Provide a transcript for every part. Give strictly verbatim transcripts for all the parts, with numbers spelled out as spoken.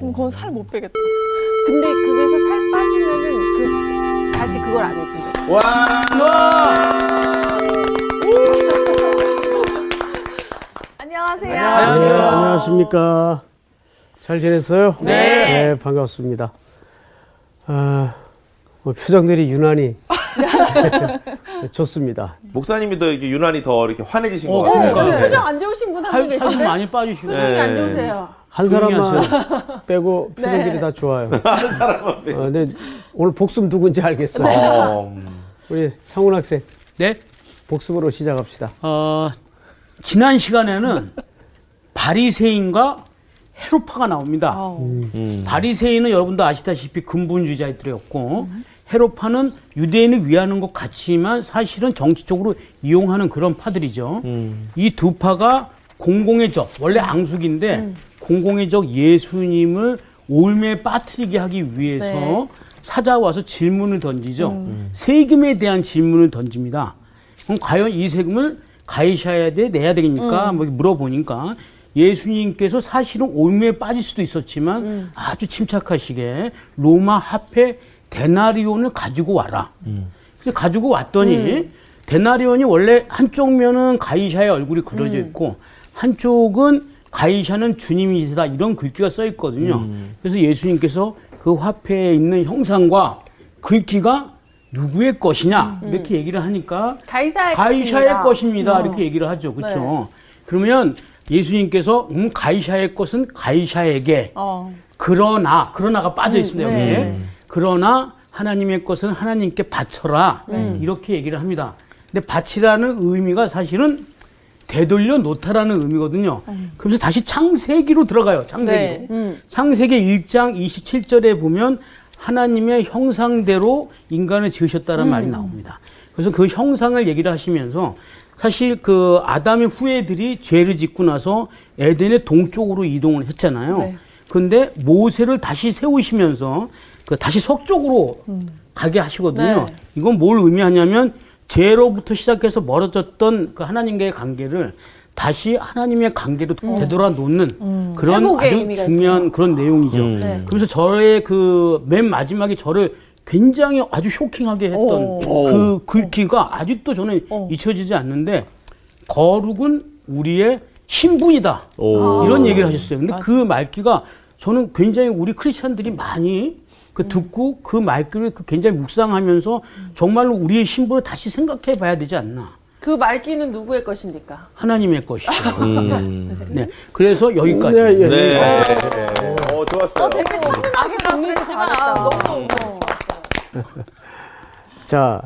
그건 살 못 빼겠다. 근데 그거에서 살 빠지면은 그 다시 그걸 안 해준다. 와. 와. 안녕하세요. 안녕하세요. 네, 안녕하십니까. 잘 지냈어요? 네. 네, 반갑습니다. 아, 뭐 표정들이 유난히 좋습니다. 목사님이 더 이렇게 유난히 더 이렇게 환해지신 어, 것 같아요. 네. 네. 표정 안 좋으신 분 한 분 계신데 살 많이 빠지시고 표정이 네. 안 좋으세요. 한 사람만 빼고 표정들이 네. 다 좋아요. 한 사람만 빼고. 어, 근데 오늘 복습 누군지 알겠어. 네. 우리 상훈 학생. 네. 복습으로 시작합시다. 어, 지난 시간에는 바리새인과 헤로파가 나옵니다. 음. 바리새인은 여러분도 아시다시피 근본주의자들이었고 음. 헤로파는 유대인을 위하는 것 같지만 사실은 정치적으로 이용하는 그런 파들이죠. 음. 이 두 파가 공공의 적, 원래 앙숙인데 음. 공공의 적 예수님을 올매에 빠뜨리게 하기 위해서 네. 찾아와서 질문을 던지죠. 음. 세금에 대한 질문을 던집니다. 그럼 과연 이 세금을 가이사야에 대해 내야 되겠니까? 음. 뭐 물어보니까 예수님께서 사실은 올매에 빠질 수도 있었지만 음. 아주 침착하시게 로마 화폐 데나리온을 가지고 와라. 음. 그래서 가지고 왔더니 음. 데나리온이 원래 한쪽 면은 가이사야의 얼굴이 그려져 있고 음. 한쪽은 가이샤는 주님이시다 이런 글귀가 써 있거든요. 음. 그래서 예수님께서 그 화폐에 있는 형상과 글귀가 누구의 것이냐 음. 이렇게 얘기를 하니까 가이사의, 가이샤의 것입니다, 것입니다. 음. 이렇게 얘기를 하죠. 그렇죠? 네. 그러면 예수님께서 음, 가이샤의 것은 가이샤에게 어. 그러나 그러나가 빠져 있습니다. 음, 네. 여기에. 그러나 하나님의 것은 하나님께 바쳐라 음. 이렇게 얘기를 합니다. 근데 바치라는 의미가 사실은 되돌려 놓다라는 의미거든요. 음. 그러면서 다시 창세기로 들어가요. 창세기로. 네. 음. 창세기 일 장 이십칠 절에 보면 하나님의 형상대로 인간을 지으셨다는 음. 말이 나옵니다. 그래서 그 형상을 얘기를 하시면서 사실 그 아담의 후예들이 죄를 짓고 나서 에덴의 동쪽으로 이동을 했잖아요. 그런데 네. 모세를 다시 세우시면서 그 다시 서쪽으로 음. 가게 하시거든요. 네. 이건 뭘 의미하냐면 죄로부터 시작해서 멀어졌던 그 하나님과의 관계를 다시 하나님의 관계로 음. 되돌아 놓는 음. 그런 아주 중요한 있구나. 그런 내용이죠. 음. 네. 그러면서 저의 그 맨 마지막에 저를 굉장히 아주 쇼킹하게 했던 오. 그 글귀가 아직도 저는 오. 잊혀지지 않는데 거룩은 우리의 신분이다. 오. 이런 얘기를 하셨어요. 근데 맞아. 그 말귀가 저는 굉장히 우리 크리스찬들이 많이 그 듣고 그 말귀를 그 굉장히 묵상하면서 정말로 우리의 신분을 다시 생각해 봐야 되지 않나. 그 말귀는 누구의 것입니까? 하나님의 것이죠. 음. 네. 그래서 여기까지. 네. 네. 네. 네. 오, 좋았어요. 어, 되게 악이 정리되지만 너무 좋은 거. 자,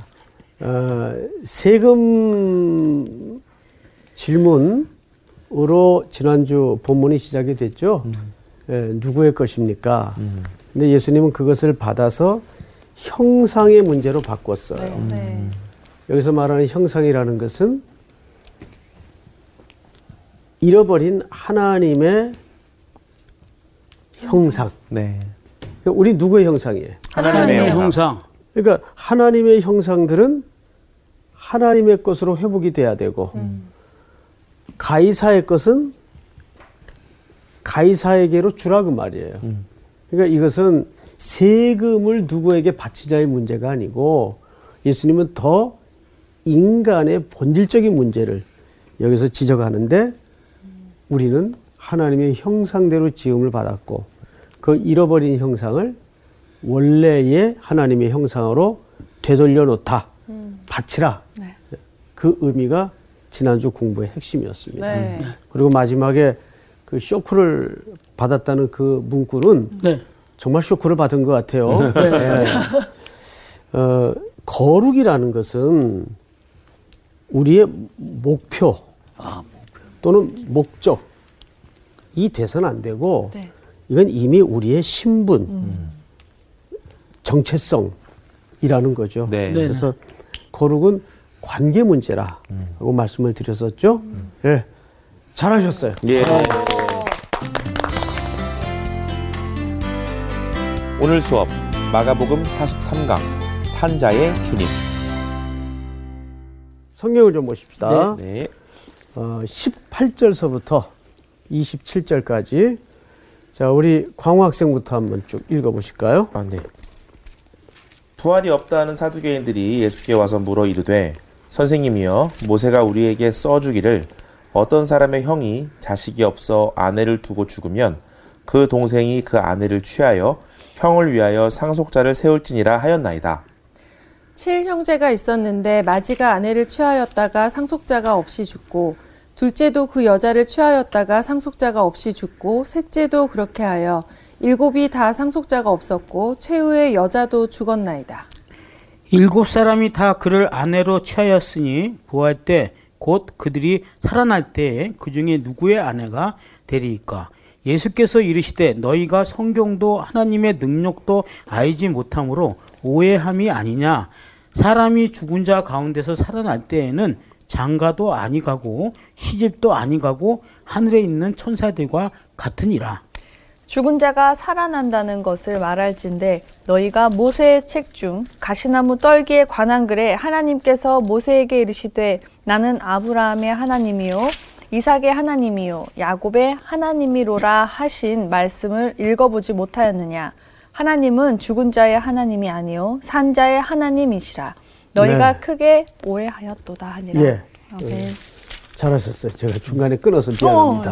어, 세금 질문으로 지난주 본문이 시작이 됐죠. 음. 예, 누구의 것입니까? 음. 근데 예수님은 그것을 받아서 형상의 문제로 바꿨어요. 네, 네. 여기서 말하는 형상이라는 것은 잃어버린 하나님의 형상. 네. 우리 누구의 형상이에요? 하나님의, 하나님의 형상. 그러니까 하나님의 형상들은 하나님의 것으로 회복이 돼야 되고 음. 가이사의 것은 가이사에게로 주라 그 말이에요. 음. 그러니까 이것은 세금을 누구에게 바치자의 문제가 아니고 예수님은 더 인간의 본질적인 문제를 여기서 지적하는데 우리는 하나님의 형상대로 지음을 받았고 그 잃어버린 형상을 원래의 하나님의 형상으로 되돌려 놓다. 음. 바치라. 네. 그 의미가 지난주 공부의 핵심이었습니다. 네. 그리고 마지막에 그 쇼크를 받았다는 그 문구는 네. 정말 쇼크를 받은 것 같아요. 네. 네. 어, 거룩이라는 것은 우리의 목표, 아, 목표. 또는 목적이 돼서는 안 되고 네. 이건 이미 우리의 신분, 음. 정체성이라는 거죠. 네. 그래서 거룩은 관계 문제라고 음. 말씀을 드렸었죠. 음. 네. 잘하셨어요. 예. 오늘 수업 마가복음 사십삼 강 산자의 주님. 성경을 좀 보십시다. 네, 네. 어, 십팔 절서부터 이십칠 절까지 자, 우리 광우 학생부터 한번 쭉 읽어보실까요? 아, 네. 부활이 없다 하는 사두개인들이 예수께 와서 물어 이르되 선생님이여 모세가 우리에게 써주기를 어떤 사람의 형이 자식이 없어 아내를 두고 죽으면 그 동생이 그 아내를 취하여 형을 위하여 상속자를 세울지니라 하였나이다. 칠 형제가 있었는데 마지가 아내를 취하였다가 상속자가 없이 죽고 둘째도 그 여자를 취하였다가 상속자가 없이 죽고 셋째도 그렇게 하여 일곱이 다 상속자가 없었고 최후의 여자도 죽었나이다. 일곱 사람이 다 그를 아내로 취하였으니 부활 때 곧 그들이 살아날 때에 그 중에 누구의 아내가 되리이까? 예수께서 이르시되 너희가 성경도 하나님의 능력도 알지 못함으로 오해함이 아니냐. 사람이 죽은 자 가운데서 살아날 때에는 장가도 아니가고 시집도 아니가고 하늘에 있는 천사들과 같으니라. 죽은 자가 살아난다는 것을 말할진대 너희가 모세의 책 중 가시나무 떨기에 관한 글에 하나님께서 모세에게 이르시되 나는 아브라함의 하나님이요 이삭의 하나님이요 야곱의 하나님이로라 하신 말씀을 읽어보지 못하였느냐. 하나님은 죽은 자의 하나님이 아니요 산 자의 하나님이시라. 너희가 네. 크게 오해하였도다 하니라. 예. 예. 잘하셨어요. 제가 중간에 끊어서 미안합니다.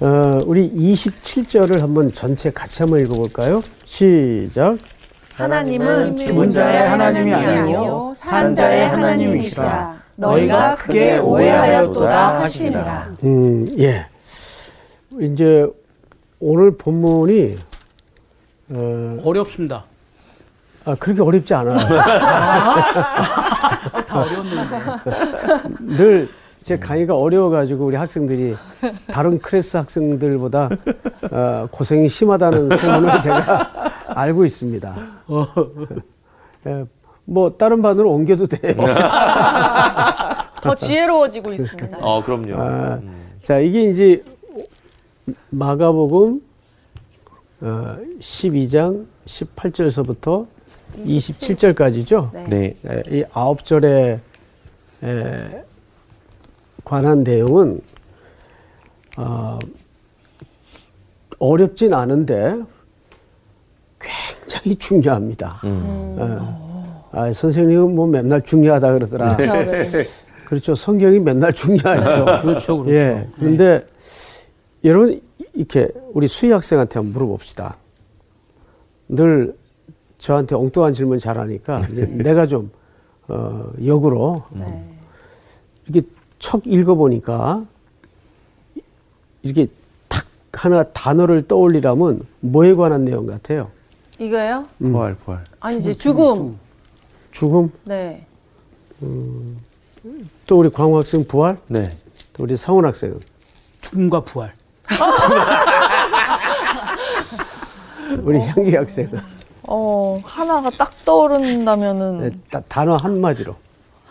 어, 어, 우리 이십칠 절을 한번 전체 같이 한번 읽어볼까요? 시작. 하나님은 죽은 자의 하나님이 아니요 산 자의 하나님이시라. 너희가 크게 오해하였도다 하시니라. 음, 예. 이제 오늘 본문이 어, 어렵습니다. 아, 그렇게 어렵지 않아요. 아, 다 어려웠는데. 늘 제 강의가 어려워가지고 우리 학생들이 다른 클래스 학생들보다 어, 고생이 심하다는 소문을 제가 알고 있습니다. 어. 예, 뭐 다른 반으로 옮겨도 돼요. 더 지혜로워지고 있습니다. 어, 그럼요. 아, 음. 자, 이게 이제 마가복음 어, 십이 장 십팔 절서부터 이십칠 절까지죠. 네. 네. 이 아홉 절에 관한 내용은 어, 어렵진 않은데 굉장히 중요합니다. 음. 어. 아, 선생님은 뭐 맨날 중요하다 그러더라. 그렇죠, 네. 그렇죠. 성경이 맨날 중요하죠. 그렇죠, 그렇죠. 예. 그런데 네. 여러분 이렇게 우리 수희 학생한테 한번 물어봅시다. 늘 저한테 엉뚱한 질문 잘하니까 이제 내가 좀 어, 역으로 네. 이렇게 척 읽어보니까 이렇게 탁 하나 단어를 떠올리라면 뭐에 관한 내용 같아요? 이거요? 음. 부활, 부활. 아니 이제 죽음. 죽음? 죽음? 네. 음, 또 우리 광우 학생 부활? 네. 또 우리 상훈 학생은? 죽음과 부활. 우리 향기 학생은? 어, 하나가 딱 떠오른다면은. 네, 다, 단어 한마디로.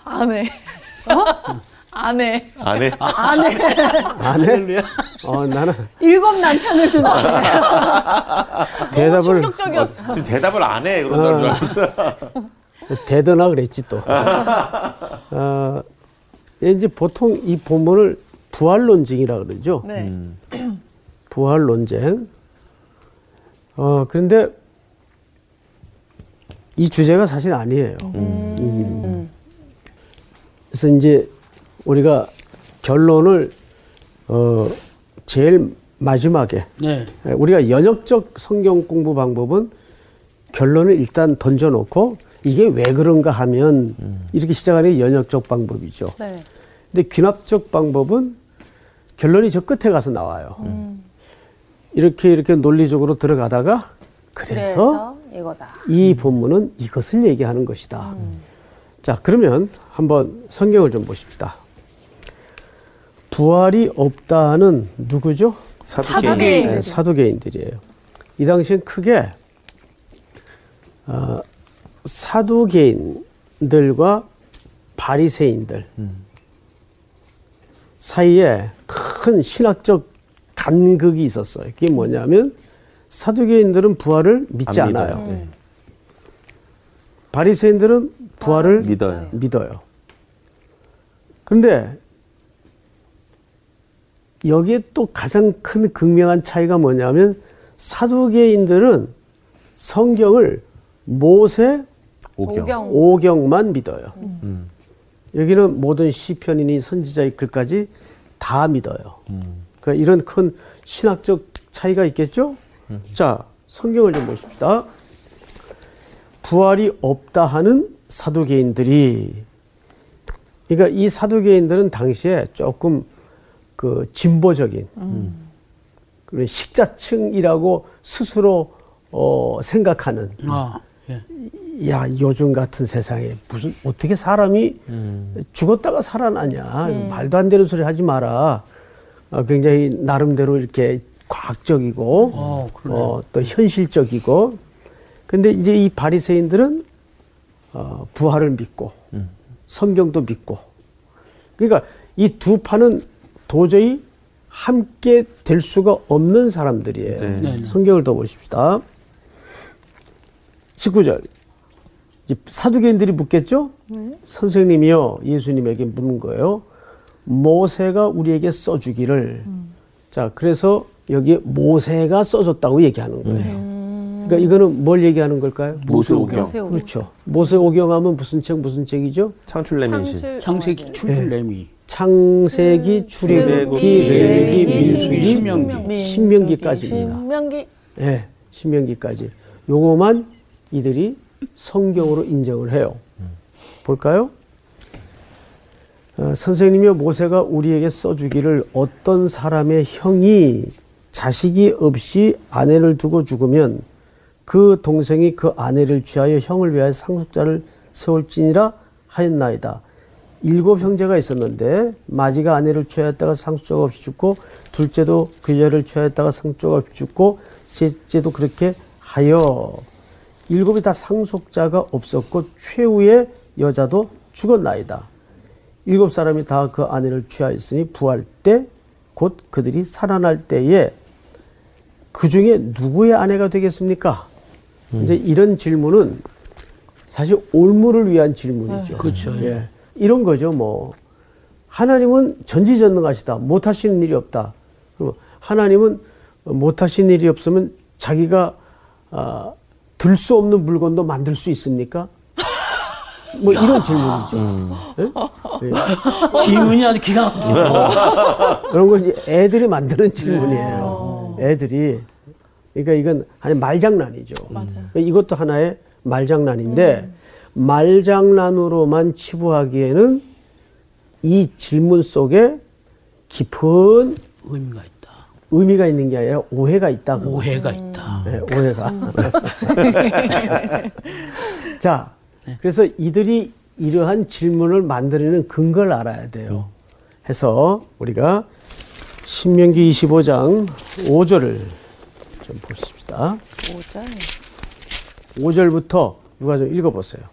아내. 어? 아내. 아내. 아내. 아내. 어, 나는. 일곱 남편을 둔 아내. 대답을. 충격적이었어. 어, 지금 대답을 안 해. 그런다는 어, 줄 알았어. 대더나 그랬지 또. 어, 이제 보통 이 본문을 부활 논쟁이라 그러죠. 네. 음. 부활 논쟁. 어, 근데 이 주제가 사실 아니에요. 음. 음. 그래서 이제 우리가 결론을 어 제일 마지막에 네. 우리가 연역적 성경 공부 방법은 결론을 일단 던져놓고 이게 왜 그런가 하면 음. 이렇게 시작하는 게 연역적 방법이죠. 네. 근데 귀납적 방법은 결론이 저 끝에 가서 나와요. 음. 이렇게 이렇게 논리적으로 들어가다가 그래서, 그래서? 이거다. 이 본문은 이것을 얘기하는 것이다. 음. 자, 그러면 한번 성경을 좀 보십시다. 부활이 없다는 누구죠? 사두개인. 네, 사두개인들이에요. 이 당시엔 크게 어, 사두개인들과 바리새인들 음. 사이에 큰 신학적 간극이 있었어요. 그게 뭐냐면 사두개인들은 부활을 믿지 않아요. 네. 바리새인들은 부활을 아, 믿어요. 믿어요. 그런데 여기에 또 가장 큰 극명한 차이가 뭐냐면 사두개인들은 성경을 모세 오경. 오경만 믿어요. 음. 여기는 모든 시편이니 선지자의 글까지 다 믿어요. 음. 그러니까 이런 큰 신학적 차이가 있겠죠? 음. 자, 성경을 좀 보십시다. 부활이 없다 하는 사두개인들이, 그러니까 이 사두개인들은 당시에 조금 그 진보적인 음. 그런 식자층이라고 스스로 어 생각하는 아, 예. 야, 요즘 같은 세상에 무슨 어떻게 사람이 음. 죽었다가 살아나냐, 음. 말도 안 되는 소리 하지 마라. 어, 굉장히 나름대로 이렇게 과학적이고 아, 어, 또 현실적이고. 근데 이제 이 바리새인들은 어, 부활을 믿고 음. 성경도 믿고, 그러니까 이 두 파는 도저히 함께 될 수가 없는 사람들이에요. 네. 네, 네. 성경을 더 보십시다. 십구 절. 이제 사두개인들이 묻겠죠? 네. 선생님이요, 예수님에게 묻는 거예요. 모세가 우리에게 써주기를. 음. 자, 그래서 여기에 모세가 써줬다고 얘기하는 거예요. 음. 그러니까 이거는 뭘 얘기하는 걸까요? 모세오경. 그렇죠. 모세오경 하면 무슨 책, 무슨 책이죠? 창출레미시. 창세기, 출출레미. 네. 창세기, 음, 출애굽기, 레위기, 민수기, 신명기, 신명기까지입니다. 신명기. 예, 네, 신명기까지. 요거만 이들이 성경으로 인정을 해요. 음. 볼까요? 어, 선생님이여, 모세가 우리에게 써주기를 어떤 사람의 형이 자식이 없이 아내를 두고 죽으면 그 동생이 그 아내를 취하여 형을 위하여 상속자를 세울지니라 하였나이다. 일곱 형제가 있었는데 마지가 아내를 취하였다가 상속자가 없이 죽고, 둘째도 그 여자를 취하였다가 상속자가 없이 죽고, 셋째도 그렇게 하여 일곱이 다 상속자가 없었고 최후의 여자도 죽었나이다. 일곱 사람이 다 그 아내를 취하였으니 부활 때 곧 그들이 살아날 때에 그 중에 누구의 아내가 되겠습니까? 음. 이제 이런 질문은 사실 올무를 위한 질문이죠. 아, 그렇죠. 예. 이런 거죠. 뭐 하나님은 전지전능하시다, 못하시는 일이 없다. 그럼 하나님은 못하시는 일이 없으면 자기가 아, 들 수 없는 물건도 만들 수 있습니까? 뭐 이런 질문이죠. 음. 네? 네. 질문이 아주 기가 막히네요. 그런 건 이제 애들이 만드는 질문이에요. 애들이. 그러니까 이건 아니 말장난이죠. 맞아요. 이것도 하나의 말장난인데 음. 말장난으로만 치부하기에는 이 질문 속에 깊은 의미가 있다. 의미가 있는 게 아니라 오해가 있다. 오해가 음. 있다. 네, 오해가. 자, 네. 그래서 이들이 이러한 질문을 만들어내는 근거를 알아야 돼요. 해서 우리가 신명기 이십오 장 오 절을 좀 보십시다. 오 절. 오 절부터 누가 좀 읽어보세요.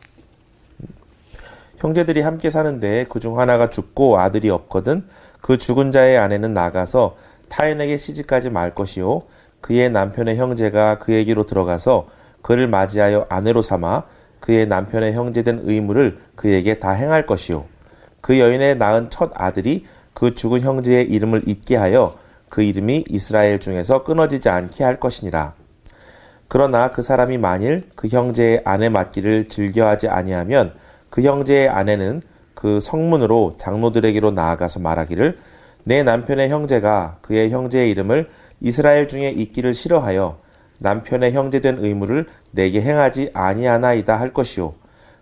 형제들이 함께 사는데 그중 하나가 죽고 아들이 없거든 그 죽은 자의 아내는 나가서 타인에게 시집가지 말 것이요 그의 남편의 형제가 그에게로 들어가서 그를 맞이하여 아내로 삼아 그의 남편의 형제된 의무를 그에게 다 행할 것이요 그 여인의 낳은 첫 아들이 그 죽은 형제의 이름을 잊게 하여 그 이름이 이스라엘 중에서 끊어지지 않게 할 것이니라. 그러나 그 사람이 만일 그 형제의 아내 맞기를 즐겨하지 아니하면 그 형제의 아내는 그 성문으로 장로들에게로 나아가서 말하기를 내 남편의 형제가 그의 형제의 이름을 이스라엘 중에 잊기를 싫어하여 남편의 형제된 의무를 내게 행하지 아니하나이다 할 것이요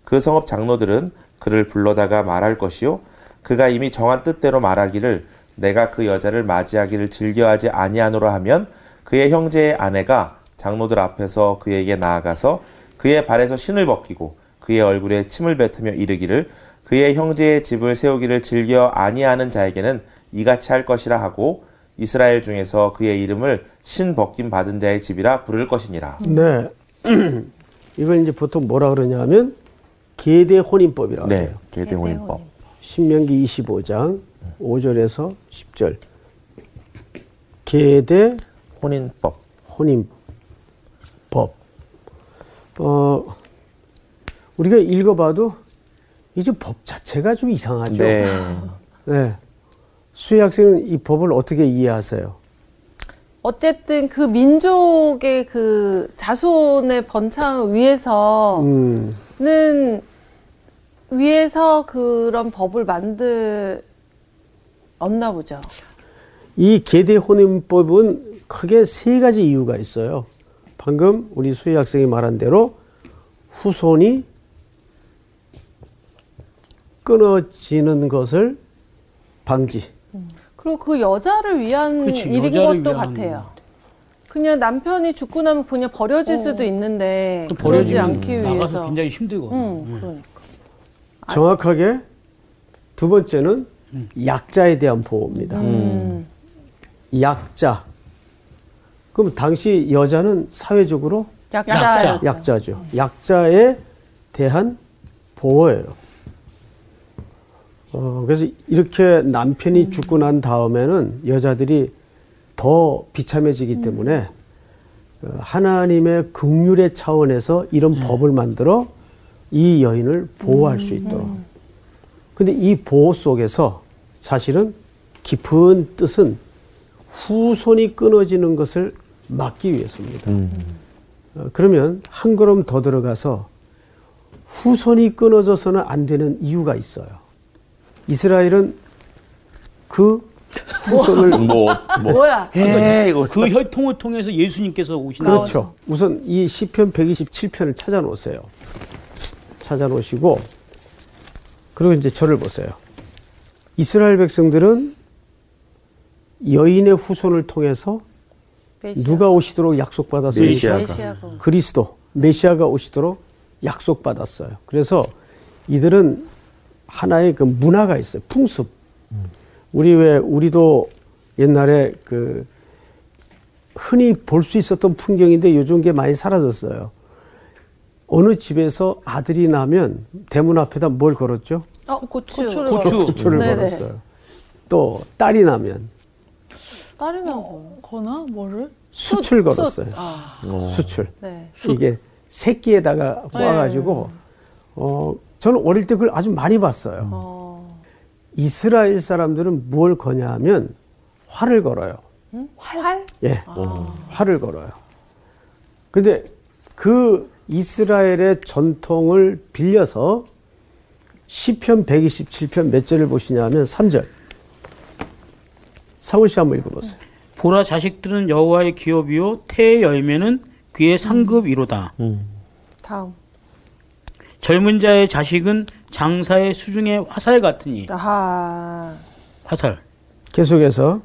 그 성읍 장로들은 그를 불러다가 말할 것이요 그가 이미 정한 뜻대로 말하기를 내가 그 여자를 맞이하기를 즐겨하지 아니하노라 하면 그의 형제의 아내가 장로들 앞에서 그에게 나아가서 그의 발에서 신을 벗기고 그의 얼굴에 침을 뱉으며 이르기를 그의 형제의 집을 세우기를 즐겨 아니하는 자에게는 이같이 할 것이라 하고 이스라엘 중에서 그의 이름을 신 벗김 받은 자의 집이라 부를 것이니라. 네. 이걸 이제 보통 뭐라 그러냐면 계대혼인법이라고 해요. 네. 계대혼인법. 신명기 이십오 장 오 절에서 십 절. 계대혼인법. 혼인법. 어, 우리가 읽어봐도 이제 법 자체가 좀 이상하죠. 네. 네. 수희 학생은 이 법을 어떻게 이해하세요? 어쨌든 그 민족의 그 자손의 번창을 위해서는 음. 위해서 그런 법을 만들었나 보죠. 이 계대헌법은 크게 세 가지 이유가 있어요. 방금 우리 수희 학생이 말한 대로 후손이 끊어지는 것을 방지. 그리고 그 여자를 위한 그치, 일인 여자를 것도 위한 같아요. 그냥 남편이 죽고 나면 그냥 버려질 어. 수도 있는데 버려지지 않기 위해서 나가서 굉장히 힘들고. 응, 응. 그러니까. 정확하게 두 번째는 응. 약자에 대한 보호입니다. 음. 약자. 그럼 당시 여자는 사회적으로 약자. 약자죠. 약자에 대한 보호예요. 어, 그래서 이렇게 남편이 음. 죽고 난 다음에는 여자들이 더 비참해지기 음. 때문에 하나님의 긍휼의 차원에서 이런 음. 법을 만들어 이 여인을 보호할 음. 수 있도록. 근데 이 보호 속에서 사실은 깊은 뜻은 후손이 끊어지는 것을 막기 위해서입니다. 음. 어, 그러면 한 걸음 더 들어가서 후손이 끊어져서는 안 되는 이유가 있어요. 이스라엘은 그 후손을 뭐, 뭐. 뭐야? 에이, 그 혈통을 통해서 예수님께서 오신 그렇죠. 우선 이 시편 백이십칠 편을 찾아 놓으세요. 찾아 놓으시고 그리고 이제 저를 보세요. 이스라엘 백성들은 여인의 후손을 통해서 메시아. 누가 오시도록 약속받았어요? 메시아가. 그리스도, 메시아가 오시도록 약속받았어요. 그래서 이들은 하나의 그 문화가 있어요. 풍습. 음. 우리 왜, 우리도 옛날에 그 흔히 볼 수 있었던 풍경인데 요즘 게 많이 사라졌어요. 어느 집에서 아들이 나면 대문 앞에다 뭘 걸었죠? 어, 고추. 고추를, 고추. 걸었. 고추를 걸었어요. 또 딸이 나면. 딸이 나거나 뭐를? 수출 걸었어요. 숯. 아. 수출. 네. 이게 새끼에다가 구워가지고, 네. 어, 저는 어릴 때 그걸 아주 많이 봤어요. 어. 이스라엘 사람들은 뭘 거냐 하면 활을 걸어요. 음? 활? 예. 아. 활을 걸어요. 근데 그 이스라엘의 전통을 빌려서 시편 백이십칠 편 몇 절을 보시냐 하면 삼 절. 상훈 씨 한번 읽어보세요. 보라, 자식들은 여호와의 기업이요 태의 열매는 그의 상급이로다. 음. 다음. 젊은 자의 자식은 장사의 수중의 화살 같으니. 아하. 화살. 계속해서.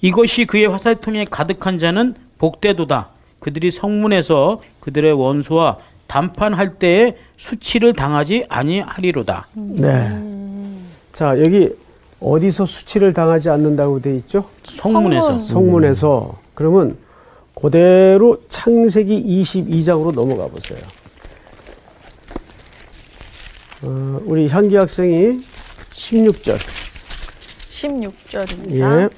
이것이 그의 화살통에 가득한 자는 복되도다. 그들이 성문에서 그들의 원수와 담판할 때에 수치를 당하지 아니하리로다. 네. 음. 자, 여기 어디서 수치를 당하지 않는다고 돼 있죠? 성문에서. 성문에서. 음. 그러면 그대로 창세기 이십이 장으로 넘어가 보세요. 어, 우리 향기 학생이 십육 절. 십육 절입니다. 예.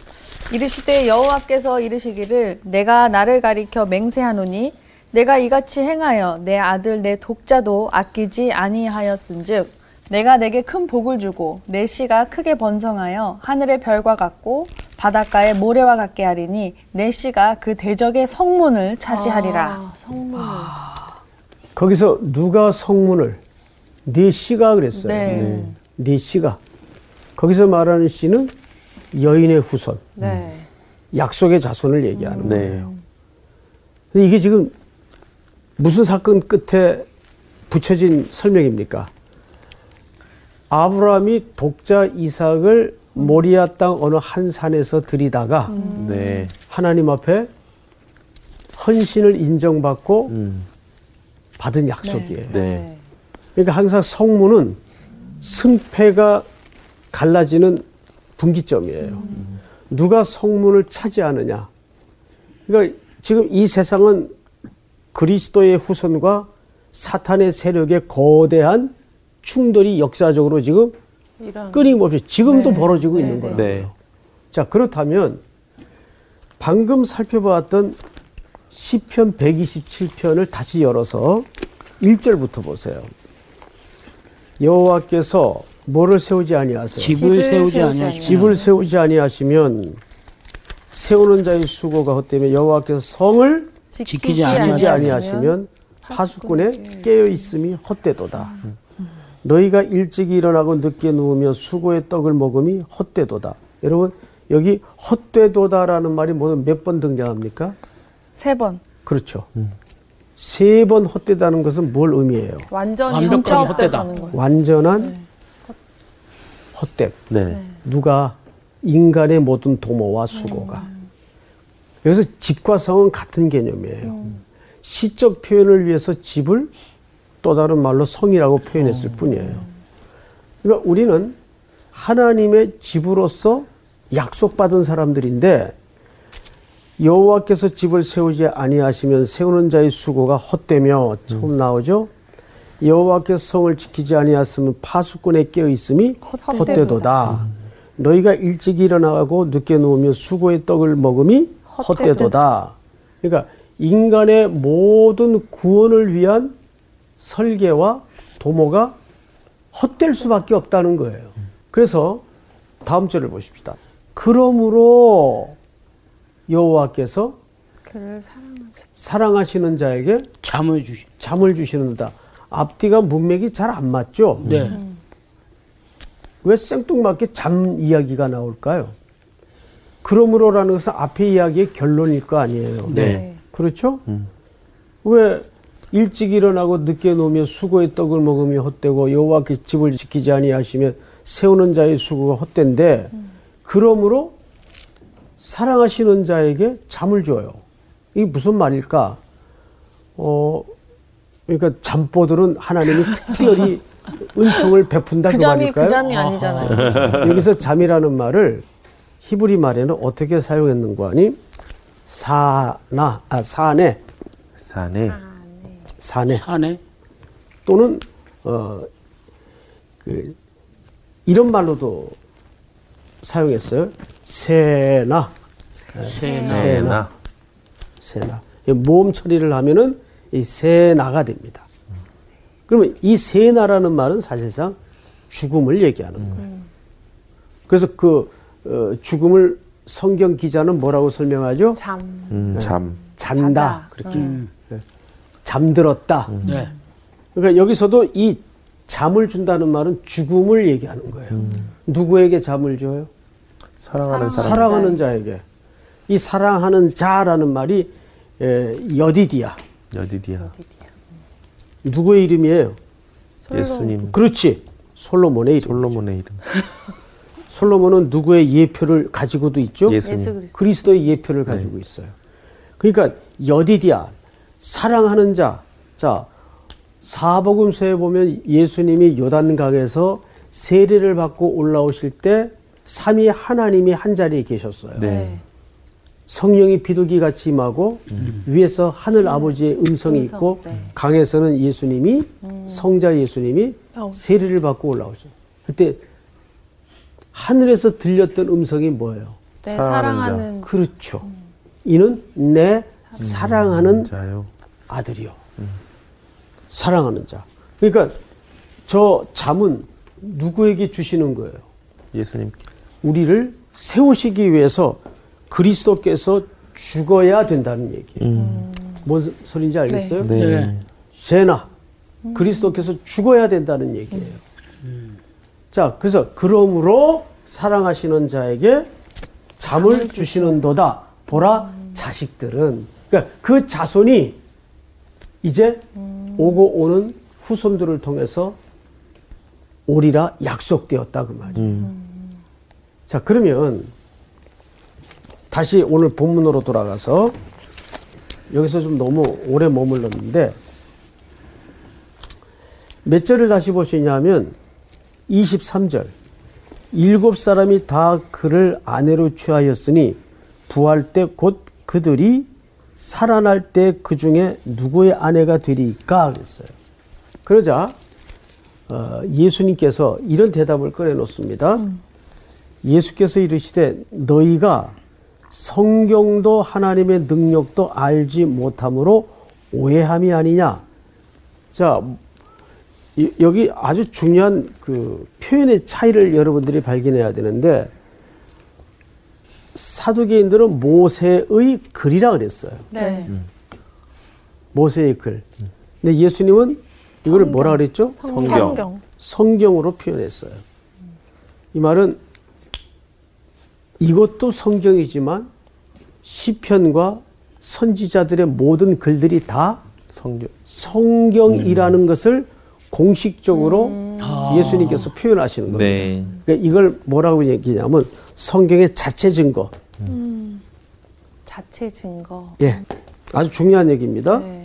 이르시되 여호와께서 이르시기를 내가 나를 가리켜 맹세하노니 내가 이같이 행하여 내 아들 내 독자도 아끼지 아니하였은즉 내가 내게 큰 복을 주고 내 씨가 크게 번성하여 하늘의 별과 같고 바닷가의 모래와 같게 하리니 내 씨가 그 대적의 성문을 차지하리라. 아, 성문을. 아. 거기서 누가 성문을 네 씨가 그랬어요. 네. 네. 네 씨가. 거기서 말하는 씨는 여인의 후손. 네. 약속의 자손을 얘기하는 음. 거예요. 근데 이게 지금 무슨 사건 끝에 붙여진 설명입니까? 아브라함이 독자 이삭을 모리아 땅 어느 한 산에서 들이다가 음. 네. 하나님 앞에 헌신을 인정받고 음. 받은 약속이에요. 네. 네. 그러니까 항상 성문은 승패가 갈라지는 분기점이에요. 음. 누가 성문을 차지하느냐. 그러니까 지금 이 세상은 그리스도의 후손과 사탄의 세력의 거대한 충돌이 역사적으로 지금 이런. 끊임없이 지금도 네. 벌어지고 네. 있는 거예요. 네. 자, 그렇다면 방금 살펴보았던 시편 백이십칠 편을 다시 열어서 일 절부터 보세요. 여호와께서 뭐를 세우지 아니하세요? 집을, 집을 세우지 아니하시면 집을 세우지 아니하시면 세우는 자의 수고가 헛되며 여호와께서 성을 지키지, 지키지 아니하시면 파수꾼의 깨어 있음이 헛되도다. 음. 음. 너희가 일찍이 일어나고 늦게 누우며 수고의 떡을 먹음이 헛되도다. 여러분 여기 헛되도다라는 말이 몇 번 등장합니까? 세 번. 그렇죠. 음. 세 번 헛되다는 것은 뭘 의미해요? 완전히 헛되다. 완전한 네. 헛됨. 네. 누가 인간의 모든 도모와 수고가. 음. 여기서 집과 성은 같은 개념이에요. 음. 시적 표현을 위해서 집을 또 다른 말로 성이라고 표현했을 음. 뿐이에요. 그러니까 우리는 하나님의 집으로서 약속받은 사람들인데 여호와께서 집을 세우지 아니하시면 세우는 자의 수고가 헛되며 처음 음. 나오죠. 여호와께서 성을 지키지 아니하시면 파수꾼의 깨어 있음이 헛되도다. 음. 너희가 일찍 일어나고 늦게 누우며 수고의 떡을 먹음이 헛되도다. 그러니까 인간의 모든 구원을 위한 설계와 도모가 헛될 수밖에 없다는 거예요. 그래서 다음 절을 보십시다. 그러므로 여호와께서 그를 사랑하시. 사랑하시는 자에게 잠을 주시 잠을 주시는다. 앞뒤가 문맥이 잘 안 맞죠? 네. 음. 왜 생뚱맞게 잠 이야기가 나올까요? 그러므로라는 것은 앞에 이야기의 결론일 거 아니에요. 네. 네. 그렇죠? 음. 왜 일찍 일어나고 늦게 누우며 수고의 떡을 먹으며 헛되고 여호와께서 집을 지키지 아니하시면 세우는 자의 수고가 헛된데 음. 그러므로 사랑하시는 자에게 잠을 줘요. 이게 무슨 말일까? 어, 그러니까 잠보들은 하나님이 특별히 은총을 베푼다 그, 그 잠이, 말일까요? 그 잠이 아니잖아요. 여기서 잠이라는 말을 히브리 말에는 어떻게 사용했는 거 아니? 사나, 아, 사네. 사네. 사네. 사네. 또는, 어, 그, 이런 말로도 사용했어요. 세나. 세나. 세나. 세나. 모음 처리를 하면은 이 세나가 됩니다. 음. 그러면 이 세나라는 말은 사실상 죽음을 얘기하는 음. 거예요. 그래서 그 어, 죽음을 성경 기자는 뭐라고 설명하죠? 잠. 음, 잠. 잔다. 잔다. 그렇게. 음. 잠들었다. 음. 네. 그러니까 여기서도 이 잠을 준다는 말은 죽음을 얘기하는 거예요. 음. 누구에게 잠을 줘요? 사랑하는 사람. 사랑하는 자에게. 이 사랑하는 자라는 말이 에, 여디디야. 여디디야. 여디디야. 누구의 이름이에요? 솔로몬. 예수님. 그렇지. 솔로몬의 이름. 솔로몬의 이름. 솔로몬은 누구의 예표를 가지고도 있죠? 예수님. 예수 그리스도. 그리스도의 예표를 가지고 네. 있어요. 그러니까 여디디야. 사랑하는 자. 자, 사복음서에 보면 예수님이 요단강에서 세례를 받고 올라오실 때 삼위 하나님이 한자리에 계셨어요. 네. 성령이 비둘기같이 임하고 음. 위에서 하늘 아버지의 음성이 음성, 있고 네. 강에서는 예수님이 음. 성자 예수님이 세례를 받고 올라오죠. 그때 하늘에서 들렸던 음성이 뭐예요? 네, 사랑하는 자. 그렇죠. 음. 이는 내 음, 사랑하는 자요. 아들이요. 음. 사랑하는 자. 그러니까 저 잠은 누구에게 주시는 거예요? 예수님께. 우리를 세우시기 위해서 그리스도께서 죽어야 된다는 얘기예요. 음. 뭔 소린지 알겠어요? 네. 네. 세나 음. 그리스도께서 죽어야 된다는 얘기예요. 음. 자, 그래서 그러므로 사랑하시는 자에게 잠을 주시는 도다. 보라 음. 자식들은. 그러니까 그 자손이 이제 음. 오고 오는 후손들을 통해서 오리라 약속되었다 그 말이에요. 음. 자, 그러면 다시 오늘 본문으로 돌아가서 여기서 좀 너무 오래 머물렀는데 몇 절을 다시 보시냐면 이십삼 절 일곱 사람이 다 그를 아내로 취하였으니 부활 때 곧 그들이 살아날 때 그 중에 누구의 아내가 되리까 그랬어요. 그러자 어, 예수님께서 이런 대답을 꺼내놓습니다. 음. 예수께서 이르시되 너희가 성경도 하나님의 능력도 알지 못함으로 오해함이 아니냐. 자, 여기 아주 중요한 그 표현의 차이를 여러분들이 발견해야 되는데, 사두개인들은 모세의 글이라 그랬어요. 네. 음. 모세의 글. 근데 예수님은 이걸 성경. 뭐라 그랬죠? 성경. 성경으로 표현했어요. 이 말은 이것도 성경이지만 시편과 선지자들의 모든 글들이 다 성경. 성경이라는 음. 것을 공식적으로 음. 예수님께서 표현하시는 겁니다. 네. 그러니까 이걸 뭐라고 얘기냐면 성경의 자체 증거. 음. 자체 증거. 예, 아주 중요한 얘기입니다. 네.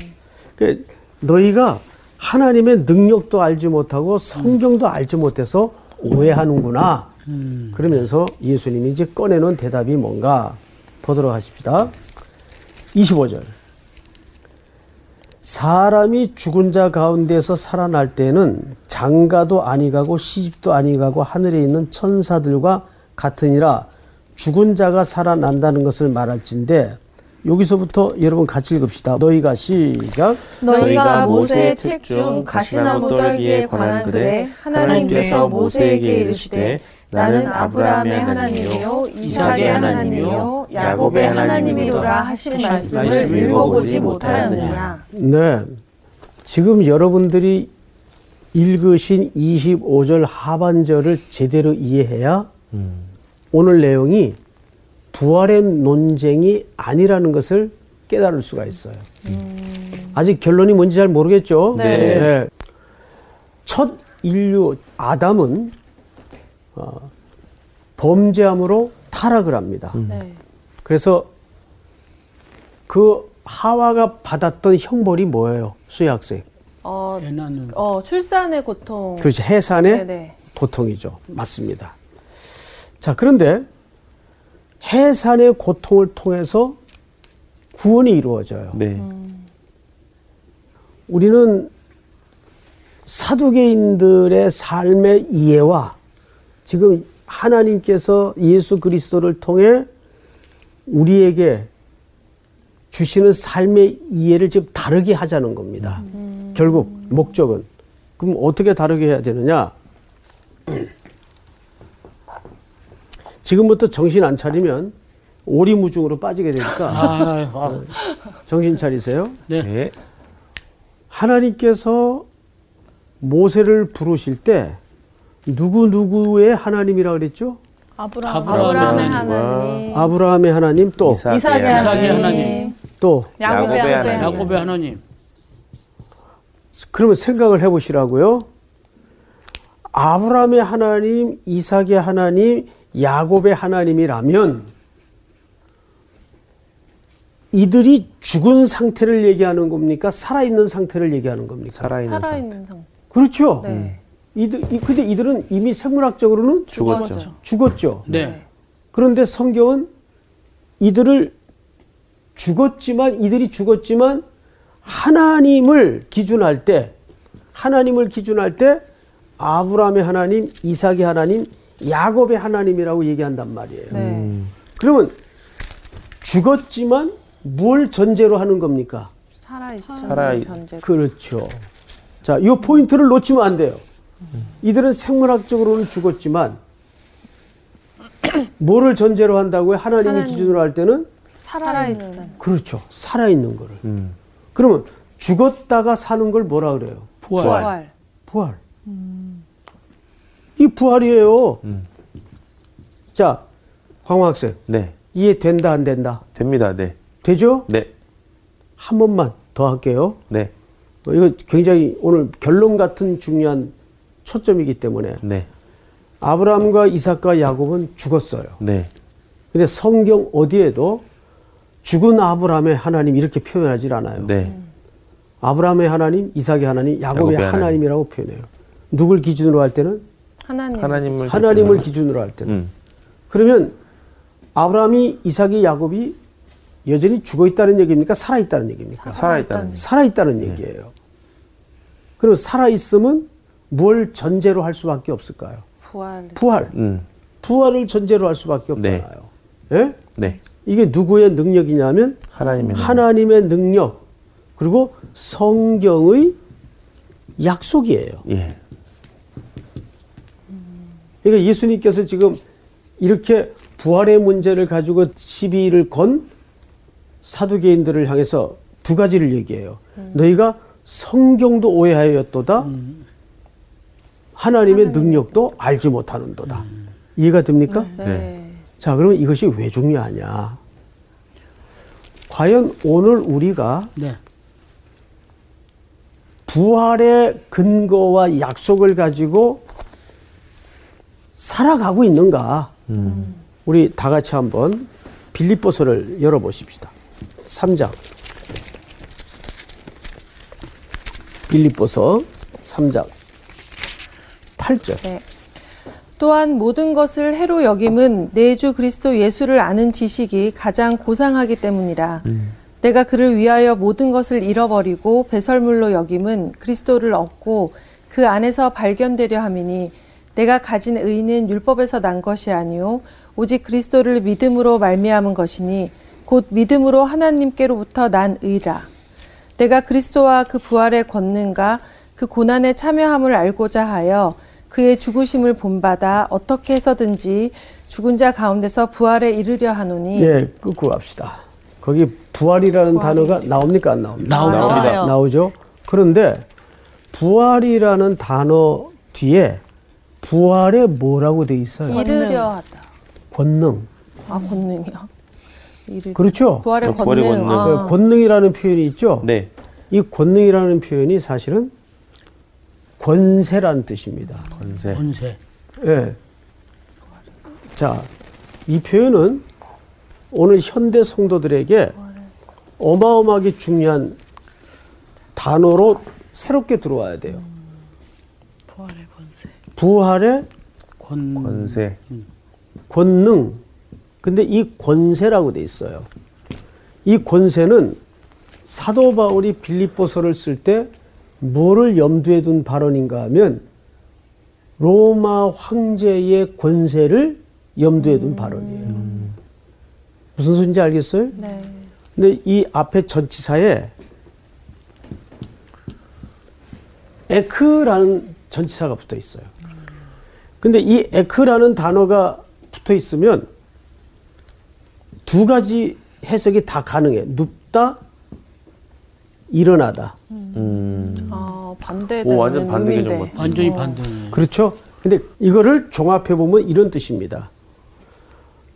그러니까 너희가 하나님의 능력도 알지 못하고 성경도 알지 못해서 오해하는구나. 음. 그러면서 예수님이 이제 꺼내놓은 대답이 뭔가 보도록 하십시다. 이십오 절. 사람이 죽은 자 가운데서 살아날 때는 장가도 아니 가고 시집도 아니 가고 하늘에 있는 천사들과 같으니라. 죽은 자가 살아난다는 것을 말할진대. 여기서부터 여러분 같이 읽읍시다. 너희가 시작. 너희가 모세의 책 중 가시나무 떨기에 관한 글에 하나님께서 모세에게 이르시되 나는 아브라함의 하나님이요 이삭의 하나님이요 야곱의 하나님이로라 하실 말씀을 읽어보지 못하였느냐. 네, 지금 여러분들이 읽으신 이십오 절 하반절을 제대로 이해해야 음. 오늘 내용이 부활의 논쟁이 아니라는 것을 깨달을 수가 있어요. 음. 아직 결론이 뭔지 잘 모르겠죠. 네. 네. 첫 인류 아담은 어, 범죄함으로 타락을 합니다. 음. 네. 그래서 그 하와가 받았던 형벌이 뭐예요? 수혜 학생. 어, 어, 출산의 고통. 그렇죠. 해산의 네네. 고통이죠. 맞습니다. 자, 그런데 해산의 고통을 통해서 구원이 이루어져요. 네. 음. 우리는 사두개인들의 삶의 이해와 지금 하나님께서 예수 그리스도를 통해 우리에게 주시는 삶의 이해를 지금 다르게 하자는 겁니다. 음. 결국 목적은. 그럼 어떻게 다르게 해야 되느냐? 지금부터 정신 안 차리면 오리무중으로 빠지게 되니까 아, 아. 정신 차리세요. 네. 네. 하나님께서 모세를 부르실 때 누구누구의 하나님이라고 그랬죠? 아브라함. 아브라함의 하나님. 아브라함의 하나님. 또 이삭의, 이삭의 하나님. 하나님. 또 야곱의 하나님. 하나님. 야곱의 하나님. 그러면 생각을 해보시라고요. 아브라함의 하나님, 이삭의 하나님, 야곱의 하나님이라면 이들이 죽은 상태를 얘기하는 겁니까? 살아있는 상태를 얘기하는 겁니까? 살아있는, 살아있는 상태. 상태. 그렇죠. 네. 이들, 근데 이들은 이미 생물학적으로는 죽었죠. 죽었죠. 죽었죠. 네. 그런데 성경은 이들을 죽었지만, 이들이 죽었지만 하나님을 기준할 때, 하나님을 기준할 때 아브라함의 하나님, 이삭의 하나님, 야곱의 하나님이라고 얘기한단 말이에요. 네. 음. 그러면 죽었지만 뭘 전제로 하는 겁니까? 살아있는 전제로. 그렇죠. 자, 이 포인트를 놓치면 안 돼요. 음. 이들은 생물학적으로는 죽었지만 뭐를 전제로 한다고요? 하나님을 하나님. 기준으로 할 때는? 살아있는. 그렇죠. 살아있는 거를. 음. 그러면 죽었다가 사는 걸 뭐라 그래요? 부활. 부활. 부활. 음. 이 부활이에요. 음. 자, 광호 학생. 네. 이해된다, 안 된다? 됩니다, 네. 되죠? 네. 한 번만 더 할게요. 네. 어, 이거 굉장히 오늘 결론 같은 중요한 초점이기 때문에. 네. 아브라함과 이삭과 야곱은 죽었어요. 네. 근데 성경 어디에도 죽은 아브라함의 하나님 이렇게 표현하지 않아요. 네. 아브라함의 하나님, 이삭의 하나님, 야곱의, 야곱의 하나님이라고 하나님. 표현해요. 누굴 기준으로 할 때는? 하나님. 하나님을, 하나님을 기준으로 할 때는. 음. 그러면 아브라함이, 이삭이, 야곱이 여전히 죽어있다는 얘기입니까? 살아있다는 얘기입니까? 살아있다는, 살아있다는 얘기. 얘기예요. 네. 그럼 살아있음은 뭘 전제로 할 수밖에 없을까요? 부활. 부활. 음. 부활을 전제로 할 수밖에 없잖아요. 네. 예? 네. 이게 누구의 능력이냐면 하나님의, 하나님의 능력. 그리고 성경의 약속이에요. 예. 그러니까 예수님께서 지금 이렇게 부활의 문제를 가지고 시비를 건 사두개인들을 향해서 두 가지를 얘기해요. 음. 너희가 성경도 오해하였도다. 음. 하나님의 하나님. 능력도 알지 못하는도다. 음. 이해가 됩니까? 네. 네. 자, 그러면 이것이 왜 중요하냐. 과연 오늘 우리가 네. 부활의 근거와 약속을 가지고 살아가고 있는가? 음. 우리 다 같이 한번 빌립보서를 열어보십시다. 삼 장. 빌립보서 삼 장 팔 절. 네. 또한 모든 것을 해로 여김은 내 주 그리스도 예수를 아는 지식이 가장 고상하기 때문이라. 음. 내가 그를 위하여 모든 것을 잃어버리고 배설물로 여김은 그리스도를 얻고 그 안에서 발견되려 함이니 내가 가진 의는 율법에서 난 것이 아니오 오직 그리스도를 믿음으로 말미암은 것이니 곧 믿음으로 하나님께로부터 난 의라. 내가 그리스도와 그 부활의 권능과 그 고난에 참여함을 알고자 하여 그의 죽으심을 본받아 어떻게 해서든지 죽은 자 가운데서 부활에 이르려 하노니. 예, 끊고 갑시다. 거기 부활이라는 부활이 단어가 나옵니까? 안 나옵니까? 아, 나옵니다. 나오죠. 그런데 부활이라는 단어 뒤에 부활에 뭐라고 돼 있어요? 이르려 하다. 권능. 아, 권능이요? 이르... 그렇죠. 부활의 권능. 부활의 권능. 아. 권능이라는 표현이 있죠? 네. 이 권능이라는 표현이 사실은 권세라는 뜻입니다. 권세. 권세. 예. 자, 이 표현은 오늘 현대 성도들에게 어마어마하게 중요한 단어로 새롭게 들어와야 돼요. 음, 부활의 권세. 부활의 권... 권세. 음. 권능. 근데 이 권세라고 돼 있어요. 이 권세는 사도 바울이 빌립보서를 쓸 때 뭐를 염두에 둔 발언인가 하면 로마 황제의 권세를 염두에 둔 음. 발언이에요. 무슨 소린지 알겠어요? 네. 근데 이 앞에 전치사에 에크라는 전치사가 붙어 있어요. 근데 이 에크라는 단어가 붙어 있으면 두 가지 해석이 다 가능해. 눕다, 일어나다. 음. 아, 반대되는. 오, 완전 반대 개념 같아요. 완전히 반대. 어. 그렇죠. 근데 이거를 종합해 보면 이런 뜻입니다.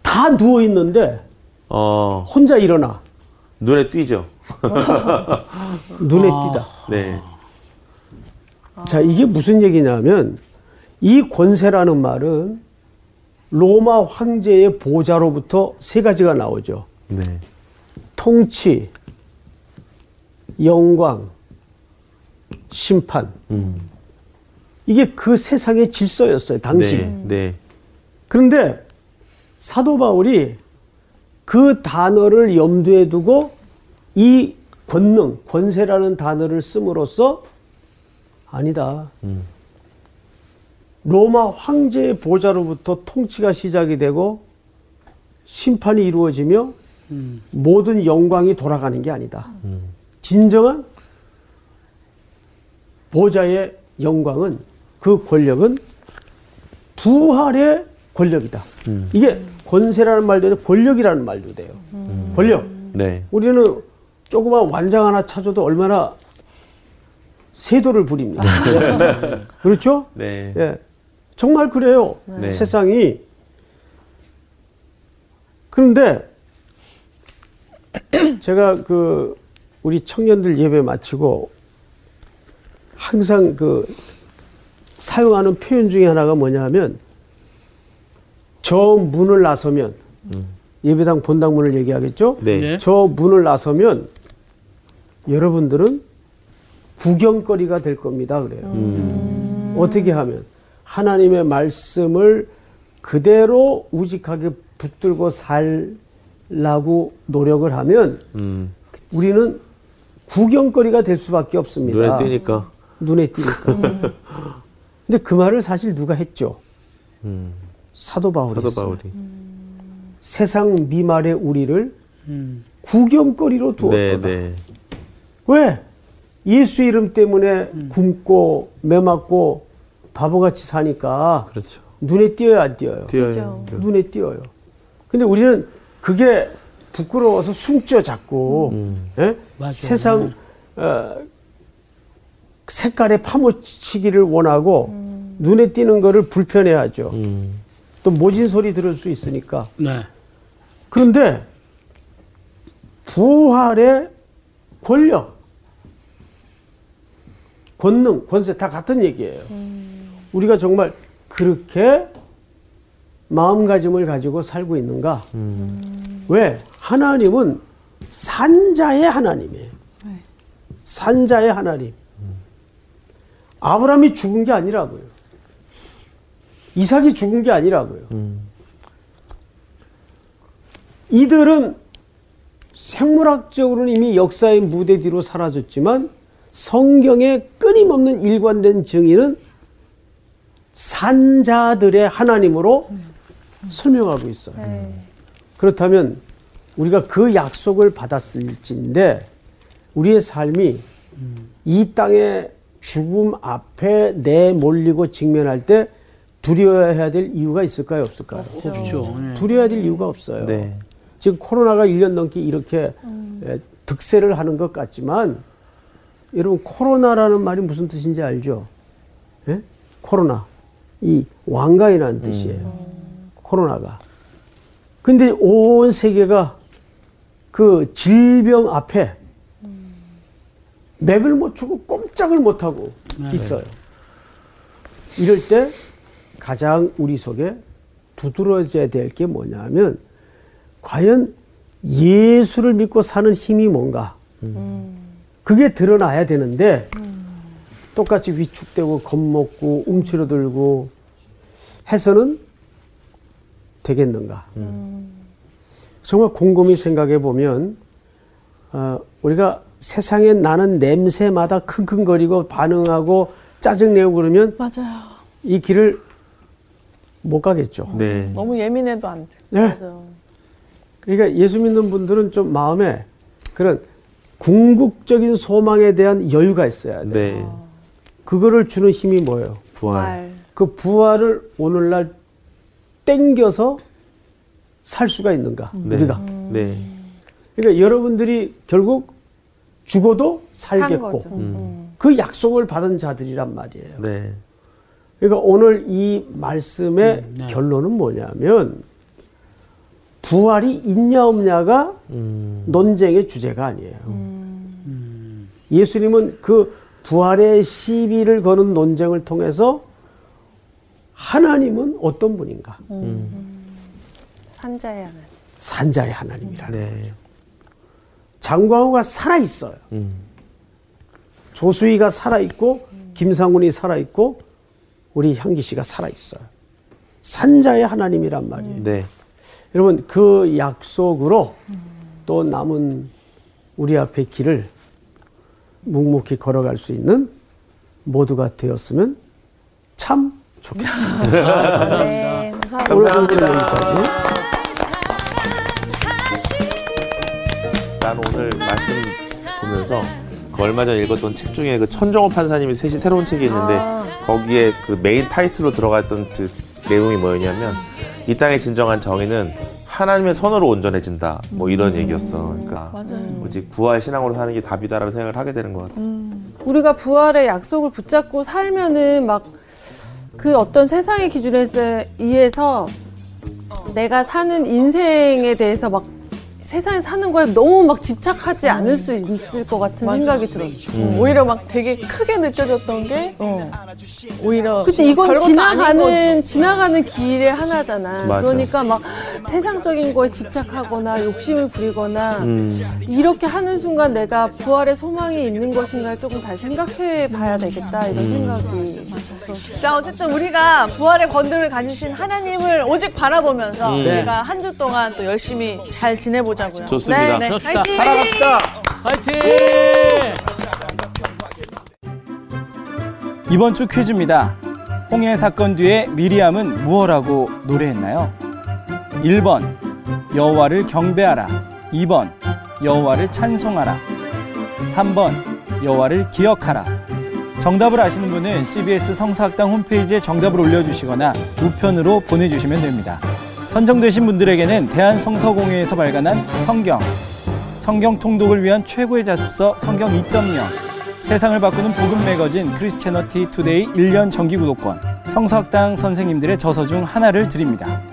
다 누워 있는데 어. 혼자 일어나. 눈에 띄죠. 눈에 아. 띄다. 네. 아. 자, 이게 무슨 얘기냐면 이 권세라는 말은 로마 황제의 보좌로부터 세 가지가 나오죠. 네. 통치, 영광, 심판. 음. 이게 그 세상의 질서였어요, 당시. 네, 네. 그런데 사도 바울이 그 단어를 염두에 두고 이 권능, 권세라는 단어를 씀으로써 아니다. 음. 로마 황제의 보좌로부터 통치가 시작이 되고 심판이 이루어지며 음. 모든 영광이 돌아가는 게 아니다. 음. 진정한 보좌의 영광은, 그 권력은 부활의 권력이다. 음. 이게 권세라는 말도 되고 권력이라는 말도 돼요. 음. 권력. 네. 우리는 조그만 완장 하나 찾아도 얼마나 세도를 부립니다. 그렇죠? 네. 예. 정말 그래요. 네. 세상이. 그런데 제가 그 우리 청년들 예배 마치고 항상 그 사용하는 표현 중에 하나가 뭐냐 하면 저 문을 나서면 음. 예배당 본당 문을 얘기하겠죠? 네. 저 문을 나서면 여러분들은 구경거리가 될 겁니다. 그래요. 음. 어떻게 하면? 하나님의 말씀을 그대로 우직하게 붙들고 살라고 노력을 하면 음. 우리는 구경거리가 될 수밖에 없습니다. 눈에 띄니까. 눈에 띄니까. 근데 그 말을 사실 누가 했죠? 음. 사도 바울이 사도 했어요. 바울이. 음. 세상 미말의 우리를 음. 구경거리로 두었다. 네, 네. 왜? 예수 이름 때문에 음. 굶고 매맞고 바보같이 사니까 그렇죠. 눈에 띄어요 안 띄어요? 띄어요. 그렇죠. 눈에 띄어요. 근데 우리는 그게 부끄러워서 숨져 자꾸 음. 예? 세상 어, 색깔에 파묻히기를 원하고 음. 눈에 띄는 거를 불편해하죠. 음. 또 모진 소리 들을 수 있으니까. 네. 그런데 부활의 권력, 권능, 권세 다 같은 얘기예요. 음. 우리가 정말 그렇게 마음가짐을 가지고 살고 있는가? 음. 왜? 하나님은 산자의 하나님이에요. 네. 산자의 하나님. 음. 아브라함이 죽은 게 아니라고요. 이삭이 죽은 게 아니라고요. 음. 이들은 생물학적으로는 이미 역사의 무대 뒤로 사라졌지만 성경의 끊임없는 일관된 증인은 산자들의 하나님으로 음. 설명하고 있어요. 네. 그렇다면 우리가 그 약속을 받았을지인데 우리의 삶이 음. 이 땅의 죽음 앞에 내몰리고 직면할 때 두려워해야 될 이유가 있을까요? 없을까요? 없죠. 두려워해야 될 이유가 없어요. 네. 지금 코로나가 일 년 넘게 이렇게 음. 득세를 하는 것 같지만 여러분 코로나라는 말이 무슨 뜻인지 알죠? 예? 코로나. 이 왕가이라는 뜻이에요. 음. 코로나가. 근데 온 세계가 그 질병 앞에 음. 맥을 못 추고 꼼짝을 못 하고 네. 있어요. 이럴 때 가장 우리 속에 두드러져야 될 게 뭐냐면 과연 예수를 믿고 사는 힘이 뭔가 음. 그게 드러나야 되는데 음. 똑같이 위축되고 겁먹고 움츠러들고 해서는 되겠는가 음. 정말 곰곰이 생각해 보면 어, 우리가 세상에 나는 냄새마다 킁킁거리고 반응하고 짜증내고 그러면 맞아요. 이 길을 못 가겠죠. 네. 너무 예민해도 안 돼. 네. 맞아요. 그러니까 예수 믿는 분들은 좀 마음에 그런 궁극적인 소망에 대한 여유가 있어야 돼요. 네. 그거를 주는 힘이 뭐예요? 부활. 그 부활을 오늘날 땡겨서 살 수가 있는가? 네. 우리가. 네. 그러니까 여러분들이 결국 죽어도 살겠고 음. 그 약속을 받은 자들이란 말이에요. 네. 그러니까 오늘 이 말씀의 음, 네. 결론은 뭐냐면 부활이 있냐 없냐가 음. 논쟁의 주제가 아니에요. 음. 예수님은 그 부활의 시비를 거는 논쟁을 통해서 하나님은 어떤 분인가? 음. 음. 산자의 하나님. 산자의 하나님이라는 네. 거죠. 장광호가 살아있어요. 음. 조수희가 살아있고 음. 김상훈이 살아있고 우리 향기씨가 살아있어요. 산자의 하나님이란 말이에요. 음. 네. 여러분 그 약속으로 음. 또 남은 우리 앞의 길을 묵묵히 걸어갈 수 있는 모두가 되었으면 참 좋겠습니다. 네, 감사합니다. 오늘 여기까지. 난 오늘 말씀 보면서 그 얼마 전에 읽었던 책 중에 그 천정호 판사님이 셋이 새로운 책이 있는데 아. 거기에 그 메인 타이틀로 들어갔던 그 내용이 뭐였냐면 이 땅의 진정한 정의는 하나님의 선으로 온전해진다. 뭐 이런 음, 얘기였어. 그러니까 맞아요. 오직 부활 신앙으로 사는 게 답이다라고 생각을 하게 되는 것 같아요. 음, 우리가 부활의 약속을 붙잡고 살면은 막 그 어떤 세상의 기준에 의해서 내가 사는 인생에 대해서 막 세상에 사는 거에 너무 막 집착하지 않을 수 있을 것 같은 맞아. 생각이 들었어. 음. 오히려 막 되게 크게 느껴졌던 게 어. 오히려 그치 이건 지나가는 지나가는 길의 하나잖아. 맞아. 그러니까 막 세상적인 거에 집착하거나 욕심을 부리거나 음. 이렇게 하는 순간 내가 부활의 소망이 있는 것인가를 조금 다시 생각해 봐야 되겠다 이런 음. 생각이 맞아. 자 어쨌든 우리가 부활의 권능을 가지신 하나님을 오직 바라보면서 음. 우리가 한 주 동안 또 열심히 잘 지내보자. 자고요. 좋습니다. 네, 네. 그렇습니다. 파이팅! 살아갑시다. 파이팅! 이번 주 퀴즈입니다. 홍해 사건 뒤에 미리암은 무엇라고 노래했나요? 일 번 여호와를 경배하라. 이 번 여호와를 찬송하라. 삼 번 여호와를 기억하라. 정답을 아시는 분은 씨비에스 성서학당 홈페이지에 정답을 올려주시거나 우편으로 보내주시면 됩니다. 선정되신 분들에게는 대한성서공회에서 발간한 성경, 성경 통독을 위한 최고의 자습서 성경 이 점 영, 세상을 바꾸는 복음 매거진 크리스채너티 투데이 일 년 정기 구독권, 성서학당 선생님들의 저서 중 하나를 드립니다.